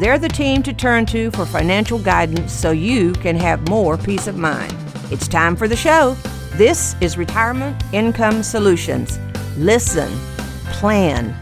they're the team to turn to for financial guidance so you can have more peace of mind. It's time for the show. This is Retirement Income Solutions. Listen, plan,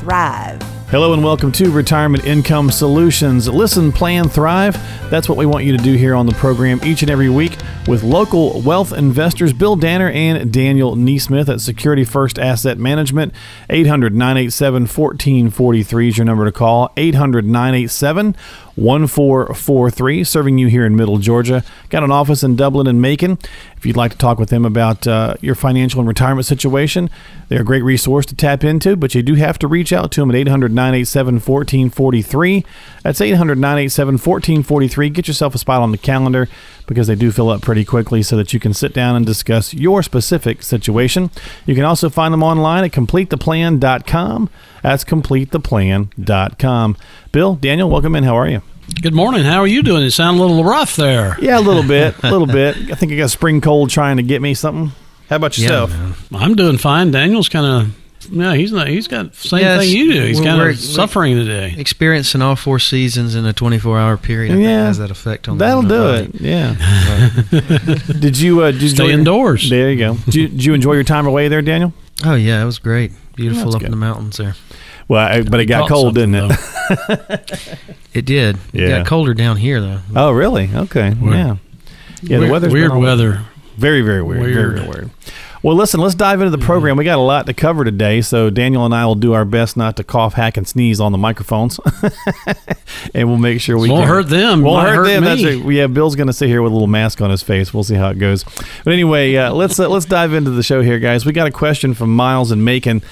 thrive. Hello and welcome to Retirement Income Solutions. Listen, plan, thrive. That's what we want you to do here on the program each and every week with local wealth investors Bill Danner and Daniel NeSmith at Security First Asset Management. 800-987-1443 is your number to call. 800-987-1443, serving you here in Middle Georgia. Got an office in Dublin and Macon. If you'd like to talk with them about your financial and retirement situation, they're a great resource to tap into, but you do have to reach out to them at 800-987-1443. That's 800-987-1443. Get yourself a spot on the calendar because they do fill up pretty quickly so that you can sit down and discuss your specific situation. You can also find them online at completetheplan.com. That's completetheplan.com. Bill, Daniel, welcome in. How are you? Good morning. How are you doing? You sound a little rough there. Yeah, a little bit. I think I got a spring cold trying to get me something. How about yourself? Yeah, I'm doing fine. Daniel's kind of... No, he's not. He's got the same thing you do. He's kind of suffering today. Experiencing all four seasons in a 24-hour period. Yeah. Has that effect on that'll do it. Yeah. Did you stay indoors? There you go. Did you enjoy your time away there, Daniel? Oh, yeah. It was great. Beautiful up in the mountains there. Well, but it got cold, didn't it? It did. Yeah. It got colder down here, though. Oh, really? Okay. Weird. Yeah. Yeah, the weather's weird weather. Very, very weird. Very weird. Well, listen, let's dive into the program. We got a lot to cover today, so Daniel and I will do our best not to cough, hack, and sneeze on the microphones. And we'll make sure we won't hurt them. Won't hurt them. That's right. Yeah, Bill's going to sit here with a little mask on his face. We'll see how it goes. But anyway, let's dive into the show here, guys. We got a question from Miles in Macon,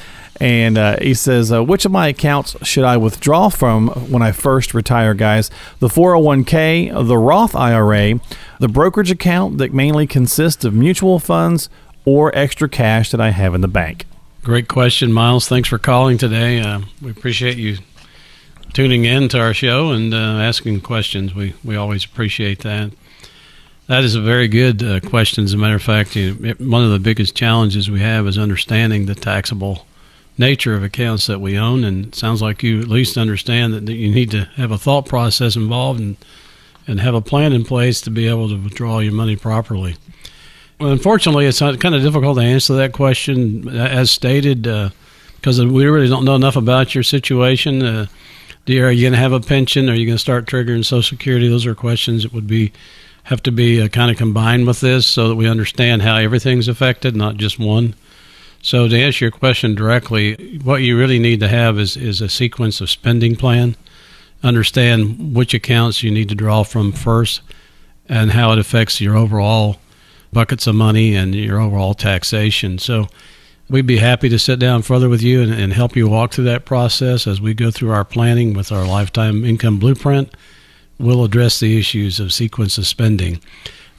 and he says, which of my accounts should I withdraw from when I first retire, guys? The 401k, the Roth IRA, the brokerage account that mainly consists of mutual funds, or extra cash that I have in the bank? Great question, Miles. Thanks for calling today. We appreciate you tuning in to our show and asking questions. We always appreciate that. That is a very good question. As a matter of fact, one of the biggest challenges we have is understanding the taxable nature of accounts that we own. And it sounds like you at least understand that you need to have a thought process involved and have a plan in place to be able to withdraw your money properly. Well, unfortunately, it's kind of difficult to answer that question, as stated, because we really don't know enough about your situation. Are you going to have a pension? Are you going to start triggering Social Security? Those are questions that would have to be kind of combined with this so that we understand how everything's affected, not just one. So to answer your question directly, what you really need to have is a sequence of spending plan. Understand which accounts you need to draw from first and how it affects your overall buckets of money and your overall taxation. So we'd be happy to sit down further with you and help you walk through that process as we go through our planning with our lifetime income blueprint. We'll address the issues of sequence of spending.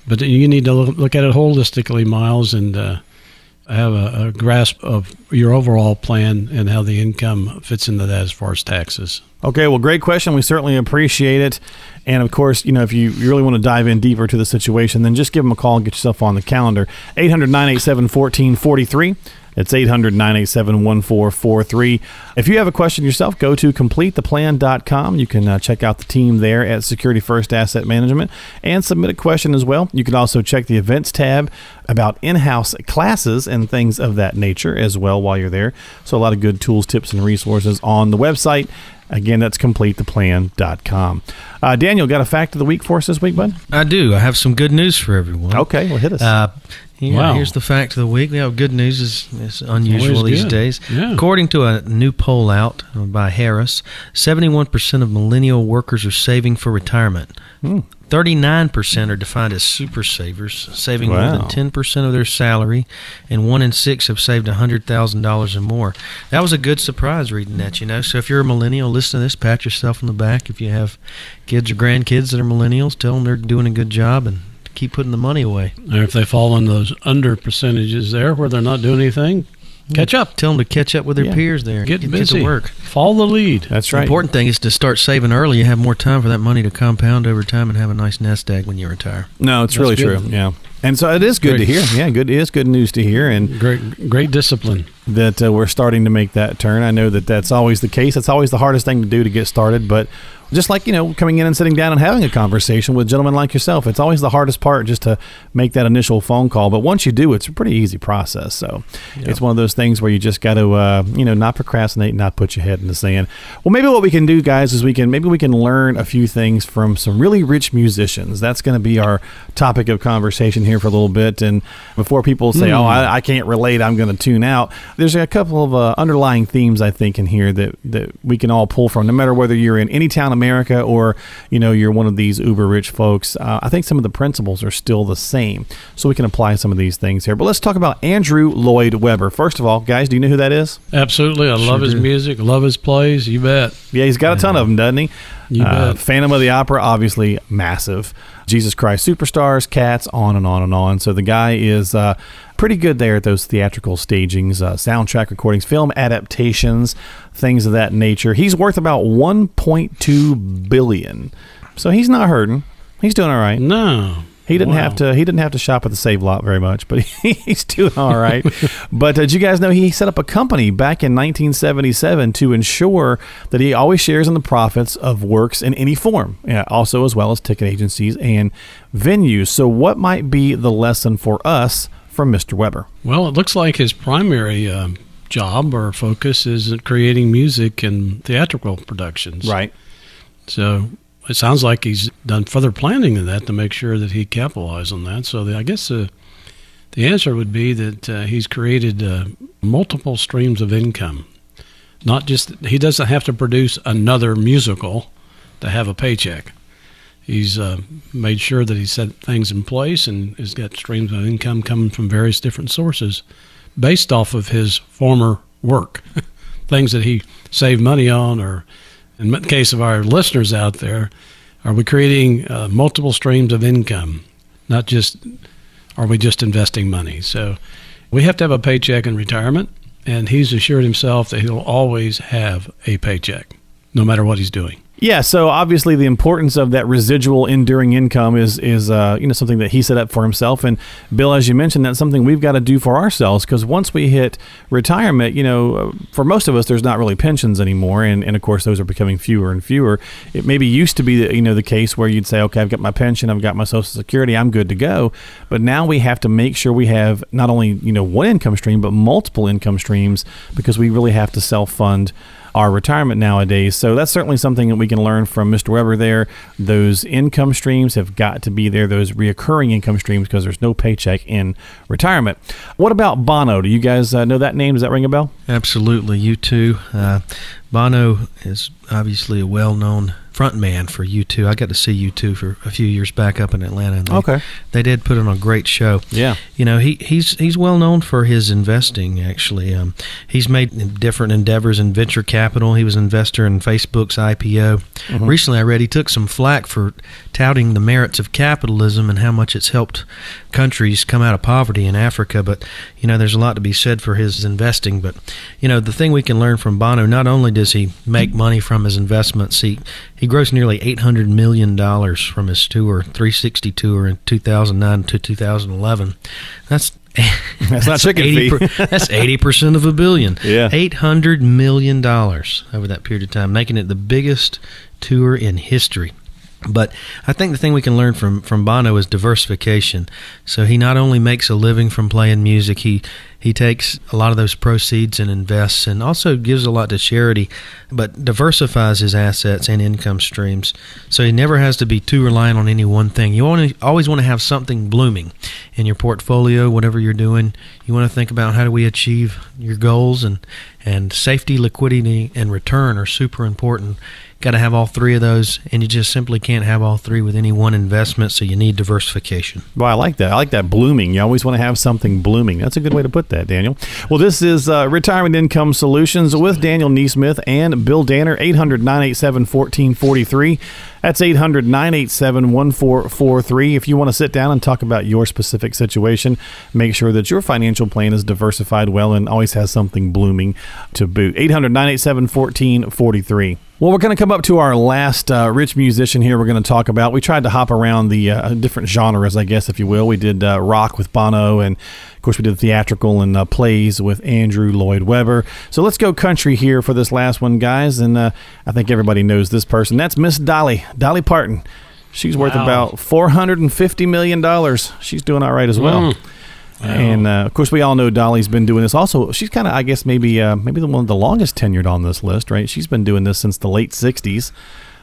But you need to look at it holistically, Miles, and have a grasp of your overall plan and how the income fits into that as far as taxes. Okay, well, great question. We certainly appreciate it. And, of course, you know, if you really want to dive in deeper to the situation, then just give them a call and get yourself on the calendar. 800-987-1443. It's 800-987-1443. If you have a question yourself, go to completetheplan.com. You can check out the team there at Security First Asset Management and submit a question as well. You can also check the events tab about in-house classes and things of that nature as well while you're there. So a lot of good tools, tips, and resources on the website. Again, that's completetheplan.com. Daniel, got a fact of the week for us this week, bud? I do. I have some good news for everyone. Okay, well, hit us. Wow. Here's the fact of the week. You know, good news is unusual these days. Yeah. According to a new poll out by Harris, 71% of millennial workers are saving for retirement. 39% are defined as super savers, saving more than 10% of their salary, and 1 in 6 have saved $100,000 or more. That was a good surprise reading that, you know. So if you're a millennial, listen to this, pat yourself on the back. If you have kids or grandkids that are millennials, tell them they're doing a good job and keep putting the money away. Or if they fall into those under percentages there where they're not doing anything, catch up. Tell them to catch up with their peers there. Get busy. Get to work. Follow the lead. That's right. The important thing is to start saving early. You have more time for that money to compound over time and have a nice nest egg when you retire. No, it's really true. Yeah. And so it is good to hear. Yeah, good. It is good news to hear. And great discipline that we're starting to make that turn. I know that that's always the case. That's always the hardest thing to do to get started. But just like, you know, coming in and sitting down and having a conversation with gentlemen like yourself, it's always the hardest part just to make that initial phone call. But once you do, it's a pretty easy process. So it's one of those things where you just got to, you know, not procrastinate, not put your head in the sand. Well, maybe what we can do, guys, is we can learn a few things from some really rich musicians. That's going to be our topic of conversation here for a little bit. And before people say, I can't relate, I'm going to tune out, there's a couple of underlying themes, I think, in here that we can all pull from, no matter whether you're in any town America or, you know, you're one of these uber rich folks. I think some of the principles are still the same, so we can apply some of these things here. But let's talk about Andrew Lloyd Webber. First of all, guys, do you know who that is? Absolutely. I love his music, love his plays. You bet. Yeah, he's got a ton of them, doesn't he? You bet. Phantom of the Opera, obviously massive. Jesus Christ Superstars, Cats, on and on and on. So the guy is pretty good there at those theatrical stagings, soundtrack recordings, film adaptations, things of that nature. He's worth about $1.2 billion. So he's not hurting. He's doing all right. No. He didn't have to shop at the Save Lot very much, but he's doing all right. But did you guys know he set up a company back in 1977 to ensure that he always shares in the profits of works in any form, also as well as ticket agencies and venues. So what might be the lesson for us from Mr. Webber? Well, it looks like his primary job or focus is creating music and theatrical productions. Right. So it sounds like he's done further planning than that to make sure that he capitalized on that. So I guess the answer would be that he's created multiple streams of income. Not just, he doesn't have to produce another musical to have a paycheck. He's made sure that he's set things in place and has got streams of income coming from various different sources based off of his former work, things that he saved money on, or in the case of our listeners out there, are we creating multiple streams of income? Not just, are we just investing money? So we have to have a paycheck in retirement, and he's assured himself that he'll always have a paycheck, no matter what he's doing. Yeah, so obviously the importance of that residual enduring income is you know, something that he set up for himself. And Bill, as you mentioned, that's something we've got to do for ourselves, because once we hit retirement, you know, for most of us, there's not really pensions anymore. And of course, those are becoming fewer and fewer. It maybe used to be, you know, the case where you'd say, okay, I've got my pension, I've got my Social Security, I'm good to go. But now we have to make sure we have not only, you know, one income stream, but multiple income streams, because we really have to self-fund our retirement nowadays. So that's certainly something that we can learn from Mr. Webber there. Those income streams have got to be there, those reoccurring income streams, because there's no paycheck in retirement. What about Bono? Do you guys know that name? Does that ring a bell? Absolutely. U2. Bono is obviously a well-known front man for U2. I got to see U2 for a few years back up in Atlanta. And they did put on a great show. Yeah. You know, he's well known for his investing, actually. He's made different endeavors in venture capital. He was an investor in Facebook's IPO. Mm-hmm. Recently, I read he took some flack for touting the merits of capitalism and how much it's helped countries come out of poverty in Africa. But, you know, there's a lot to be said for his investing. But, you know, the thing we can learn from Bono, not only does he make money from his investments, he grossed nearly $800 million from his tour, 360 tour in 2009 to 2011. That's not chicken feed. That's 80% of $1 billion. Yeah. $800 million over that period of time, making it the biggest tour in history. But I think the thing we can learn from Bono is diversification. So he not only makes a living from playing music, he takes a lot of those proceeds and invests, and also gives a lot to charity, but diversifies his assets and income streams. So he never has to be too reliant on any one thing. You always want to have something blooming in your portfolio, whatever you're doing. You want to think about, how do we achieve your goals, and safety, liquidity, and return are super important. Got to have all three of those, and you just simply can't have all three with any one investment, so you need diversification. Well, I like that. I like that blooming. You always want to have something blooming. That's a good way to put that, Daniel. Well, this is Retirement Income Solutions with Daniel NeSmith and Bill Danner, 800-987-1443. That's 800-987-1443. If you want to sit down and talk about your specific situation, make sure that your financial plan is diversified well and always has something blooming to boot. 800-987-1443. Well, we're going to come up to our last rich musician here we're going to talk about. We tried to hop around the different genres, I guess, if you will. We did rock with Bono, and, of course, we did theatrical and plays with Andrew Lloyd Webber. So let's go country here for this last one, guys, and I think everybody knows this person. That's Miss Dolly Parton. She's worth about $450 million. She's doing all right as well. Mm. Wow. And, of course, we all know Dolly's been doing this. Also, she's kind of, I guess, maybe the one of the longest tenured on this list, right? She's been doing this since the late 60s.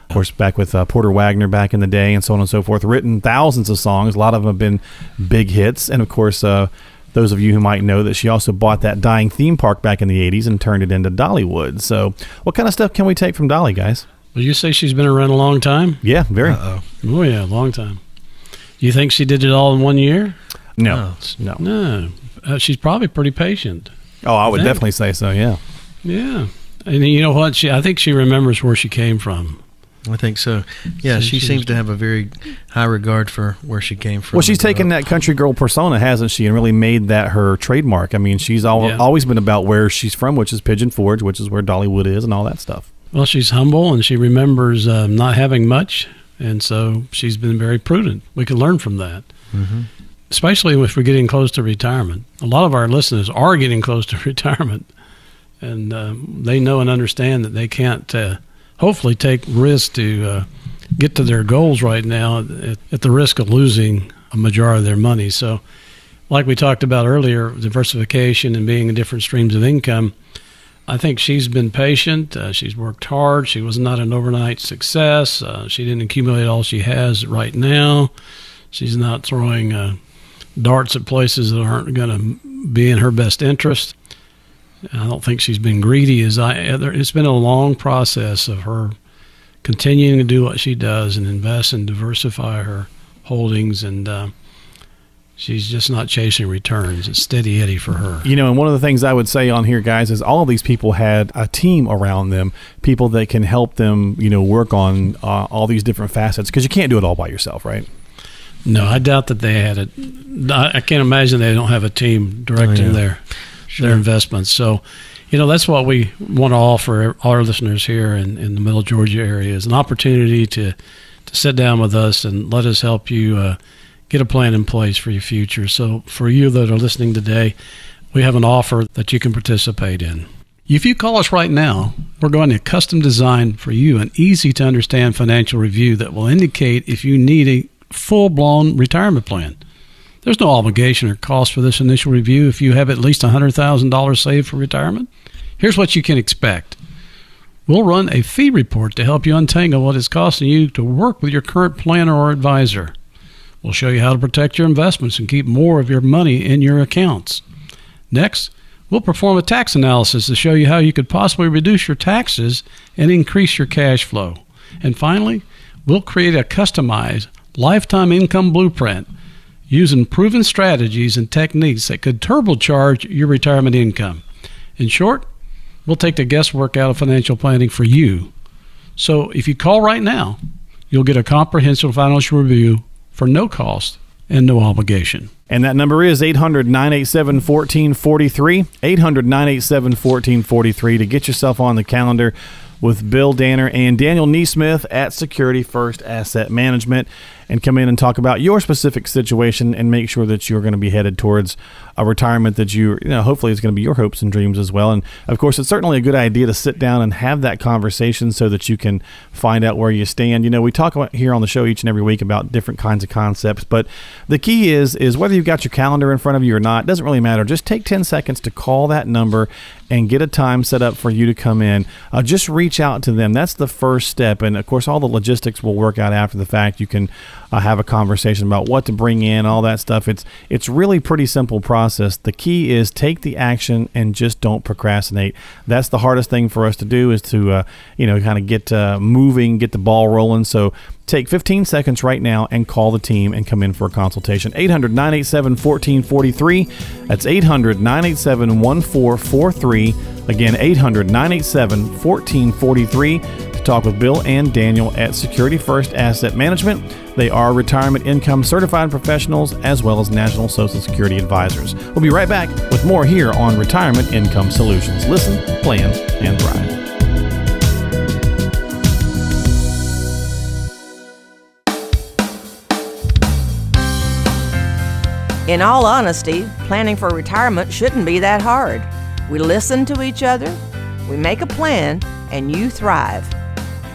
Of course, back with Porter Wagoner back in the day and so on and so forth. Written thousands of songs. A lot of them have been big hits. And, of course, those of you who might know that she also bought that dying theme park back in the 80s and turned it into Dollywood. So what kind of stuff can we take from Dolly, guys? Well, you say she's been around a long time? Yeah, very. Oh, yeah, a long time. You think she did it all in 1 year? No. She's probably pretty patient. Oh, I would definitely say so, yeah. Yeah. And you know what? I think she remembers where she came from. I think so. Yeah, she seems to have a very high regard for where she came from. Well, she's taken that country girl persona, hasn't she, and really made that her trademark. I mean, she's always been about where she's from, which is Pigeon Forge, which is where Dollywood is and all that stuff. Well, she's humble, and she remembers not having much, and so she's been very prudent. We can learn from that. Mm-hmm. Especially if we're getting close to retirement. A lot of our listeners are getting close to retirement, and they know and understand that they can't hopefully take risks to get to their goals right now at the risk of losing a majority of their money. So like we talked about earlier, diversification and being in different streams of income, I think she's been patient. She's worked hard. She was not an overnight success. She didn't accumulate all she has right now. She's not throwing darts at places that aren't going to be in her best interest. I don't think she's been greedy. It's been a long process of her continuing to do what she does and invest and diversify her holdings, and she's just not chasing returns. It's steady Eddie for her. You know, and one of the things I would say on here, guys, is all of these people had a team around them, people that can help them, you know, work on all these different facets, because you can't do it all by yourself, right? No, I doubt that they had it. I can't imagine they don't have a team directing their investments. So, you know, that's what we want to offer our listeners here in the Middle Georgia area is an opportunity to sit down with us and let us help you get a plan in place for your future. So for you that are listening today, we have an offer that you can participate in. If you call us right now, we're going to custom design for you an easy-to-understand financial review that will indicate if you need a full-blown retirement plan. There's no obligation or cost for this initial review if you have at least $100,000 saved for retirement. Here's what you can expect. We'll run a fee report to help you untangle what it's costing you to work with your current planner or advisor. We'll show you how to protect your investments and keep more of your money in your accounts. Next, we'll perform a tax analysis to show you how you could possibly reduce your taxes and increase your cash flow. And finally, we'll create a customized lifetime income blueprint using proven strategies and techniques that could turbocharge your retirement income. In short, we'll take the guesswork out of financial planning for you. So if you call right now, you'll get a comprehensive financial review for no cost and no obligation. And that number is 800-987-1443, 800-987-1443 to get yourself on the calendar with Bill Danner and Daniel NeSmith at Security First Asset Management, and come in and talk about your specific situation and make sure that you're going to be headed towards a retirement that you know, hopefully is going to be your hopes and dreams as well. And of course, it's certainly a good idea to sit down and have that conversation so that you can find out where you stand. You know, we talk about here on the show each and every week about different kinds of concepts, but the key is whether you've got your calendar in front of you or not, it doesn't really matter. Just take 10 seconds to call that number and get a time set up for you to come in. Just reach out to them. That's the first step. And of course, all the logistics will work out after the fact. You can have a conversation about what to bring in, all that stuff. It's really pretty simple process. The key is take the action and just don't procrastinate. That's the hardest thing for us to do is to kind of get moving, get the ball rolling. So take 15 seconds right now and call the team and come in for a consultation. 800-987-1443. That's 800-987-1443. Again, 800-987-1443. Talk with Bill and Daniel at Security First Asset Management. They are retirement income certified professionals as well as National Social Security advisors. We'll be right back with more here on Retirement Income Solutions. Listen, plan, and thrive. In all honesty, planning for retirement shouldn't be that hard. We listen to each other, we make a plan, and you thrive.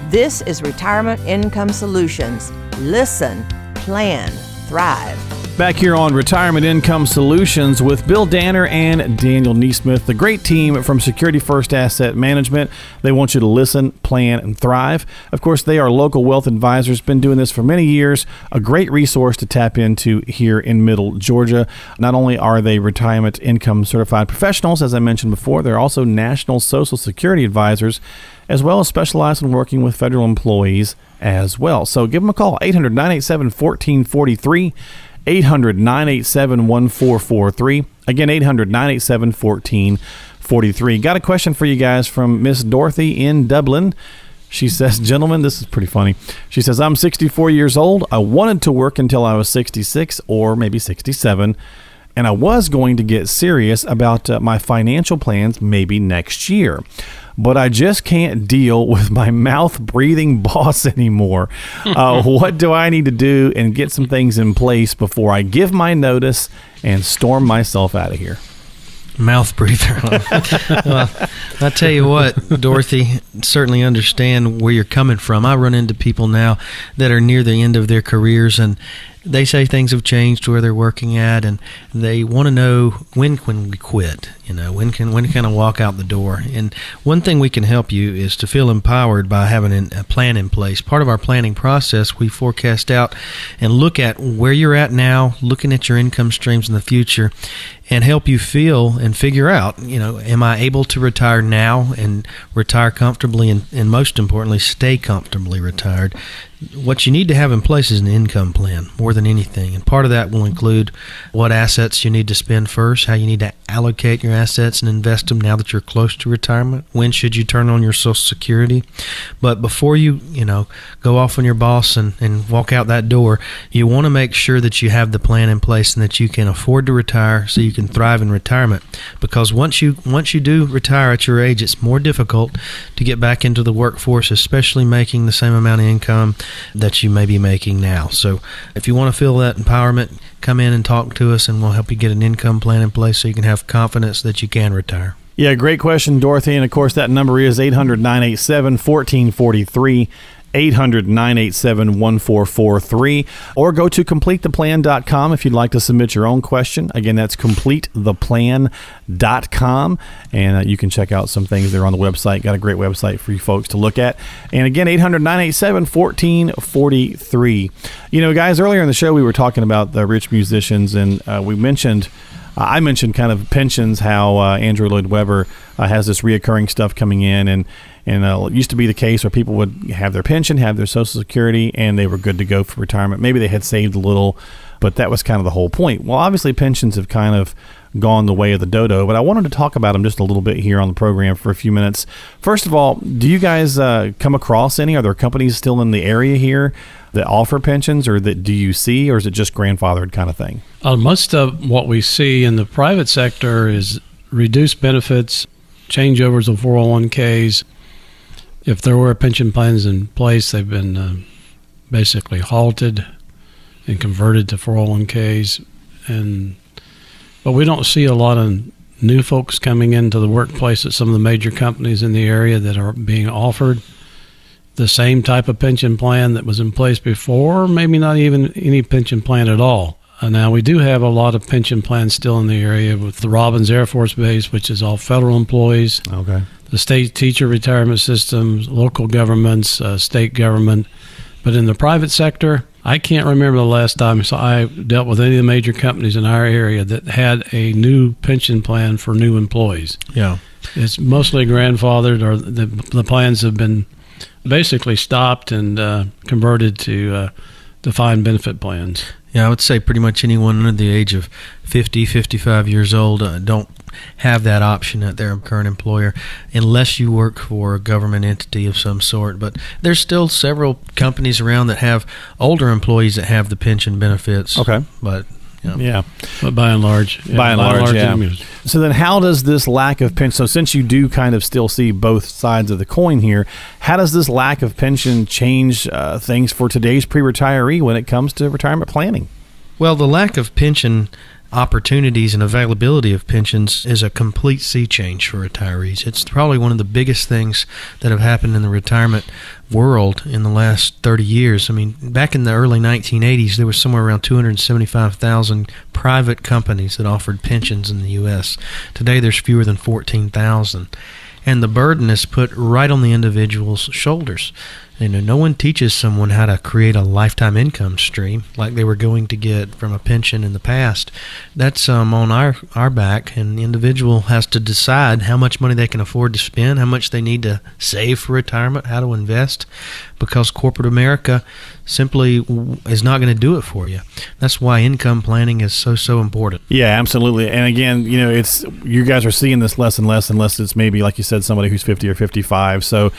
This is Retirement Income Solutions. Listen, plan, thrive. Back here on Retirement Income Solutions with Bill Danner and Daniel NeSmith, the great team from Security First Asset Management. They want you to listen, plan, and thrive. Of course, they are local wealth advisors, been doing this for many years, a great resource to tap into here in Middle Georgia. Not only are they retirement income certified professionals, as I mentioned before, they're also National Social Security advisors, as well as specialized in working with federal employees as well. So give them a call, 800-987-1443. 800-987-1443. Again, 800-987-1443. Got a question for you guys from Miss Dorothy in Dublin. She says, gentlemen, this is pretty funny. She says, I'm 64 years old. I wanted to work until I was 66 or maybe 67. And I was going to get serious about my financial plans maybe next year. But I just can't deal with my mouth-breathing boss anymore. What do I need to do and get some things in place before I give my notice and storm myself out of here? Mouth breather. Well, I tell you what, Dorothy, certainly understand where you're coming from. I run into people now that are near the end of their careers, and they say things have changed where they're working at, and they want to know when can we quit, you know, when can I walk out the door. And one thing we can help you is to feel empowered by having a plan in place. Part of our planning process, we forecast out and look at where you're at now, looking at your income streams in the future, and help you feel and figure out, you know, am I able to retire now and retire comfortably and most importantly, stay comfortably retired? What you need to have in place is an income plan more than anything. And part of that will include what assets you need to spend first, how you need to allocate your assets and invest them now that you're close to retirement. When should you turn on your Social Security? But before you go off on your boss and walk out that door, you want to make sure that you have the plan in place and that you can afford to retire so you can thrive in retirement. Because once you do retire at your age, it's more difficult to get back into the workforce, especially making the same amount of income that you may be making now. So if you want to feel that empowerment, come in and talk to us, and we'll help you get an income plan in place so you can have confidence that you can retire. Yeah, great question, Dorothy. And of course, that number is 800-987-1443. 800-987-1443, or go to completetheplan.com if you'd like to submit your own question. Again, that's completetheplan.com, and you can check out some things there on the website. Got a great website for you folks to look at. And again, 800-987-1443. You know, guys, earlier in the show we were talking about the rich musicians, and I mentioned kind of pensions, how Andrew Lloyd Webber has this reoccurring stuff coming in, and it used to be the case where people would have their pension, have their Social Security, and they were good to go for retirement. Maybe they had saved a little, but that was kind of the whole point. Well, obviously, pensions have kind of gone the way of the dodo, but I wanted to talk about them just a little bit here on the program for a few minutes. First of all, do you guys come across any? Are there companies still in the area here that offer pensions, or that do you see, or is it just grandfathered kind of thing? Most of what we see in the private sector is reduced benefits, changeovers of 401ks. If there were pension plans in place, they've been basically halted and converted to 401ks. But we don't see a lot of new folks coming into the workplace at some of the major companies in the area that are being offered the same type of pension plan that was in place before, maybe not even any pension plan at all. Now, we do have a lot of pension plans still in the area with the Robins Air Force Base, which is all federal employees. Okay. The state teacher retirement systems, local governments, state government. But in the private sector, I can't remember the last time I dealt with any of the major companies in our area that had a new pension plan for new employees. Yeah. It's mostly grandfathered, or the plans have been basically stopped and converted to defined benefit plans. Yeah, I would say pretty much anyone under the age of 50, 55 years old don't have that option at their current employer unless you work for a government entity of some sort. But there's still several companies around that have older employees that have the pension benefits. Okay. But But by and large. So then how does this lack of pension, so since you do kind of still see both sides of the coin here, how does this lack of pension change things for today's pre-retiree when it comes to retirement planning? Well, the lack of pension opportunities and availability of pensions is a complete sea change for retirees. It's probably one of the biggest things that have happened in the retirement world in the last 30 years. I mean, back in the early 1980s, there was somewhere around 275,000 private companies that offered pensions in the U.S. Today, there's fewer than 14,000. And the burden is put right on the individual's shoulders. You know, no one teaches someone how to create a lifetime income stream like they were going to get from a pension in the past. That's on our back, and the individual has to decide how much money they can afford to spend, how much they need to save for retirement, how to invest, because corporate America simply is not going to do it for you. That's why income planning is so important. Yeah, absolutely. And again, you know, it's, you guys are seeing this less and less unless it's maybe, like you said, somebody who's 50 or 55. So,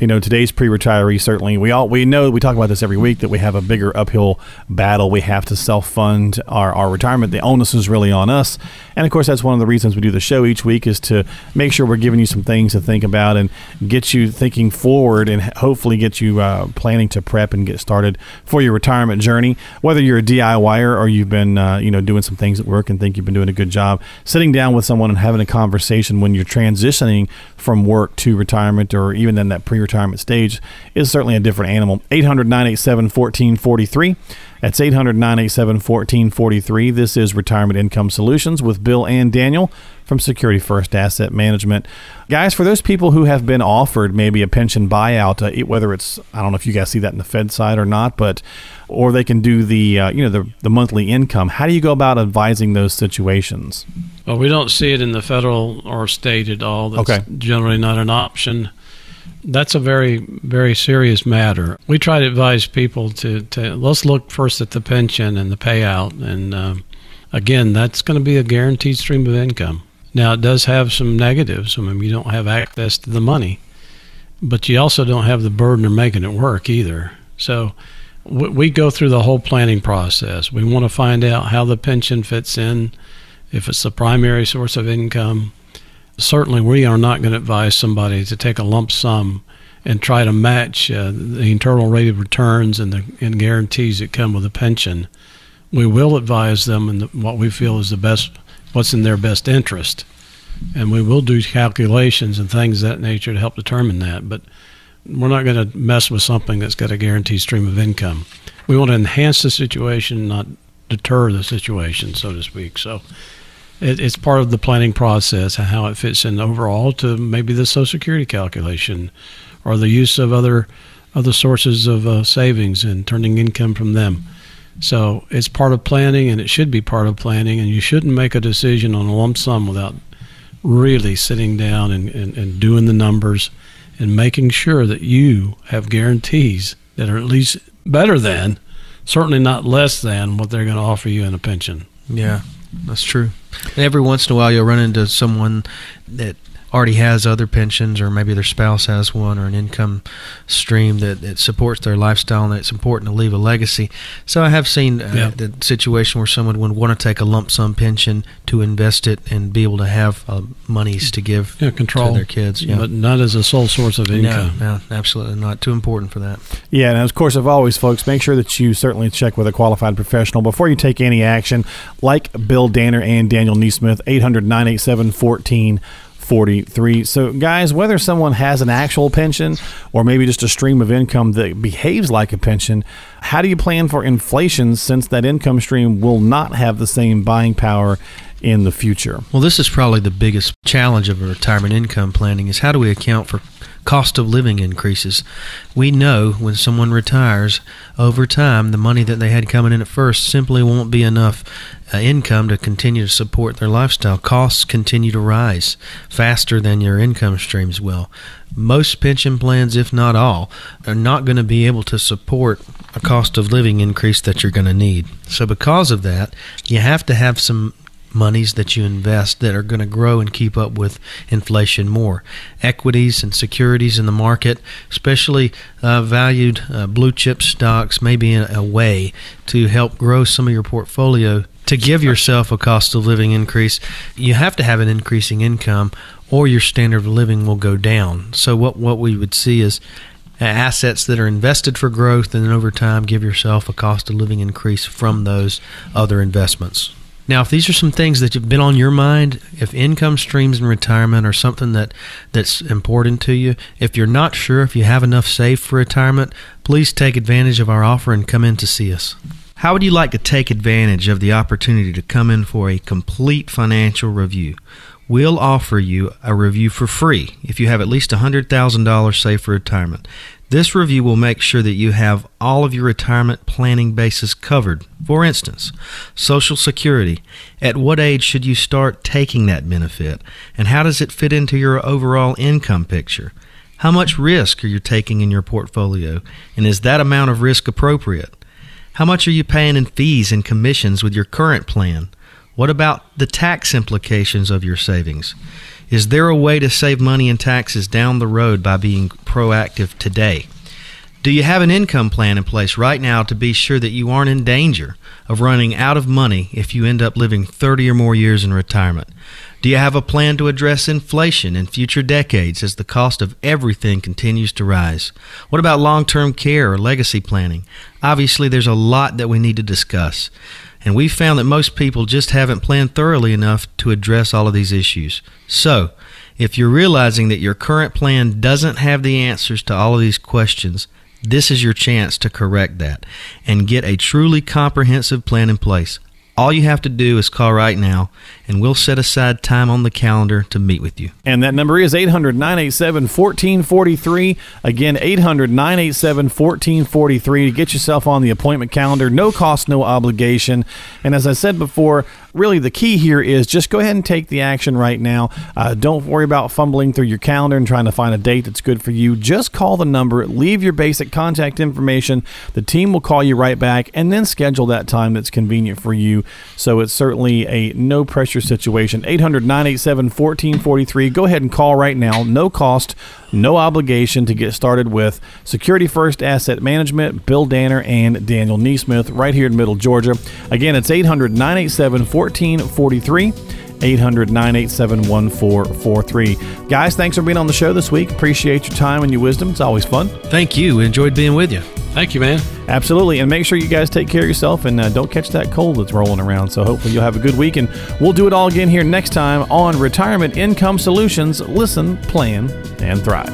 you know, today's pre-retiree, certainly we know, we talk about this every week, that we have a bigger uphill battle. We have to self-fund our retirement. The onus is really on us. And of course, that's one of the reasons we do the show each week, is to make sure we're giving you some things to think about and get you thinking forward, and hopefully get you planning to prep and get started for your retirement journey. Whether you're a DIYer or you've been doing some things at work and think you've been doing a good job, sitting down with someone and having a conversation when you're transitioning from work to retirement, or even in that pre-retirement stage, is certainly a different animal. 800-987-1443. That's 800-987-1443. This is Retirement Income Solutions with Bill and Daniel from Security First Asset Management. Guys, for those people who have been offered maybe a pension buyout, whether it's, I don't know if you guys see that in the Fed side or not, but or they can do the monthly income, how do you go about advising those situations? Well, we don't see it in the federal or state at all. That's okay. Generally not an option. That's a very, very serious matter. We try to advise people to let's look first at the pension and the payout. And again, that's going to be a guaranteed stream of income. Now, it does have some negatives. I mean, you don't have access to the money, but you also don't have the burden of making it work either. So we go through the whole planning process. We want to find out how the pension fits in, if it's the primary source of income. Certainly, we are not going to advise somebody to take a lump sum and try to match the internal rate of returns and the guarantees that come with a pension. We will advise them in what we feel is the best, what's in their best interest, and we will do calculations and things of that nature to help determine that. But we're not going to mess with something that's got a guaranteed stream of income. We want to enhance the situation, not deter the situation, so to speak. So it's part of the planning process and how it fits in overall to maybe the Social Security calculation, or the use of other sources of savings and turning income from them. So it's part of planning, and it should be part of planning, and you shouldn't make a decision on a lump sum without really sitting down and doing the numbers and making sure that you have guarantees that are at least better than, certainly not less than, what they're going to offer you in a pension. Yeah. That's true. And every once in a while, you'll run into someone that already has other pensions, or maybe their spouse has one, or an income stream that supports their lifestyle, and it's important to leave a legacy. So I have seen the situation where someone would want to take a lump sum pension to invest it and be able to have monies to give to their kids. Yeah. But not as a sole source of income. No, absolutely not. Too important for that. Yeah, and of course, as always, folks, make sure that you certainly check with a qualified professional before you take any action, like Bill Danner and Daniel NeSmith. 800-987-1443. So, guys, whether someone has an actual pension or maybe just a stream of income that behaves like a pension, how do you plan for inflation, since that income stream will not have the same buying power in the future? Well, this is probably the biggest challenge of retirement income planning, is how do we account for cost of living increases. We know when someone retires, over time, the money that they had coming in at first simply won't be enough income to continue to support their lifestyle. Costs continue to rise faster than your income streams will. Most pension plans, if not all, are not going to be able to support a cost of living increase that you're going to need. So because of that, you have to have some monies that you invest that are going to grow and keep up with inflation more. Equities and securities in the market, especially valued blue chip stocks, may be a way to help grow some of your portfolio to give yourself a cost of living increase. You have to have an increasing income or your standard of living will go down. So what we would see is assets that are invested for growth, and then over time give yourself a cost of living increase from those other investments. Now, if these are some things that have been on your mind, if income streams and retirement are something that's important to you, if you're not sure if you have enough saved for retirement, please take advantage of our offer and come in to see us. How would you like to take advantage of the opportunity to come in for a complete financial review? We'll offer you a review for free if you have at least $100,000 saved for retirement. This review will make sure that you have all of your retirement planning bases covered. For instance, Social Security. At what age should you start taking that benefit? And how does it fit into your overall income picture? How much risk are you taking in your portfolio? And is that amount of risk appropriate? How much are you paying in fees and commissions with your current plan? What about the tax implications of your savings? Is there a way to save money in taxes down the road by being proactive today? Do you have an income plan in place right now to be sure that you aren't in danger of running out of money if you end up living 30 or more years in retirement? Do you have a plan to address inflation in future decades as the cost of everything continues to rise? What about long-term care or legacy planning? Obviously, there's a lot that we need to discuss. And we've found that most people just haven't planned thoroughly enough to address all of these issues. So, if you're realizing that your current plan doesn't have the answers to all of these questions, this is your chance to correct that and get a truly comprehensive plan in place. All you have to do is call right now, and we'll set aside time on the calendar to meet with you. And that number is 800-987-1443. Again, 800-987-1443 to get yourself on the appointment calendar. No cost, no obligation. And as I said before, really the key here is just go ahead and take the action right now. Don't worry about fumbling through your calendar and trying to find a date that's good for you. Just call the number, leave your basic contact information. The team will call you right back, and then schedule that time that's convenient for you. So it's certainly a no-pressure situation. 800-987-1443. Go ahead and call right now. No cost, no obligation to get started with Security First Asset Management, Bill Danner, and Daniel NeSmith right here in Middle Georgia. Again, it's 800-987-1443. 800-987-1443. Guys, thanks for being on the show this week. Appreciate your time and your wisdom. It's always fun. Thank you. We enjoyed being with you. Thank you, man. Absolutely. And make sure you guys take care of yourself and don't catch that cold that's rolling around. So hopefully you'll have a good week. And we'll do it all again here next time on Retirement Income Solutions. Listen, plan, and thrive.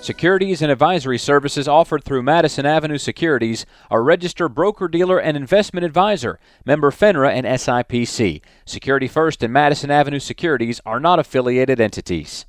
Securities and advisory services offered through Madison Avenue Securities, a registered broker-dealer and investment advisor, member FINRA and SIPC. Security First and Madison Avenue Securities are not affiliated entities.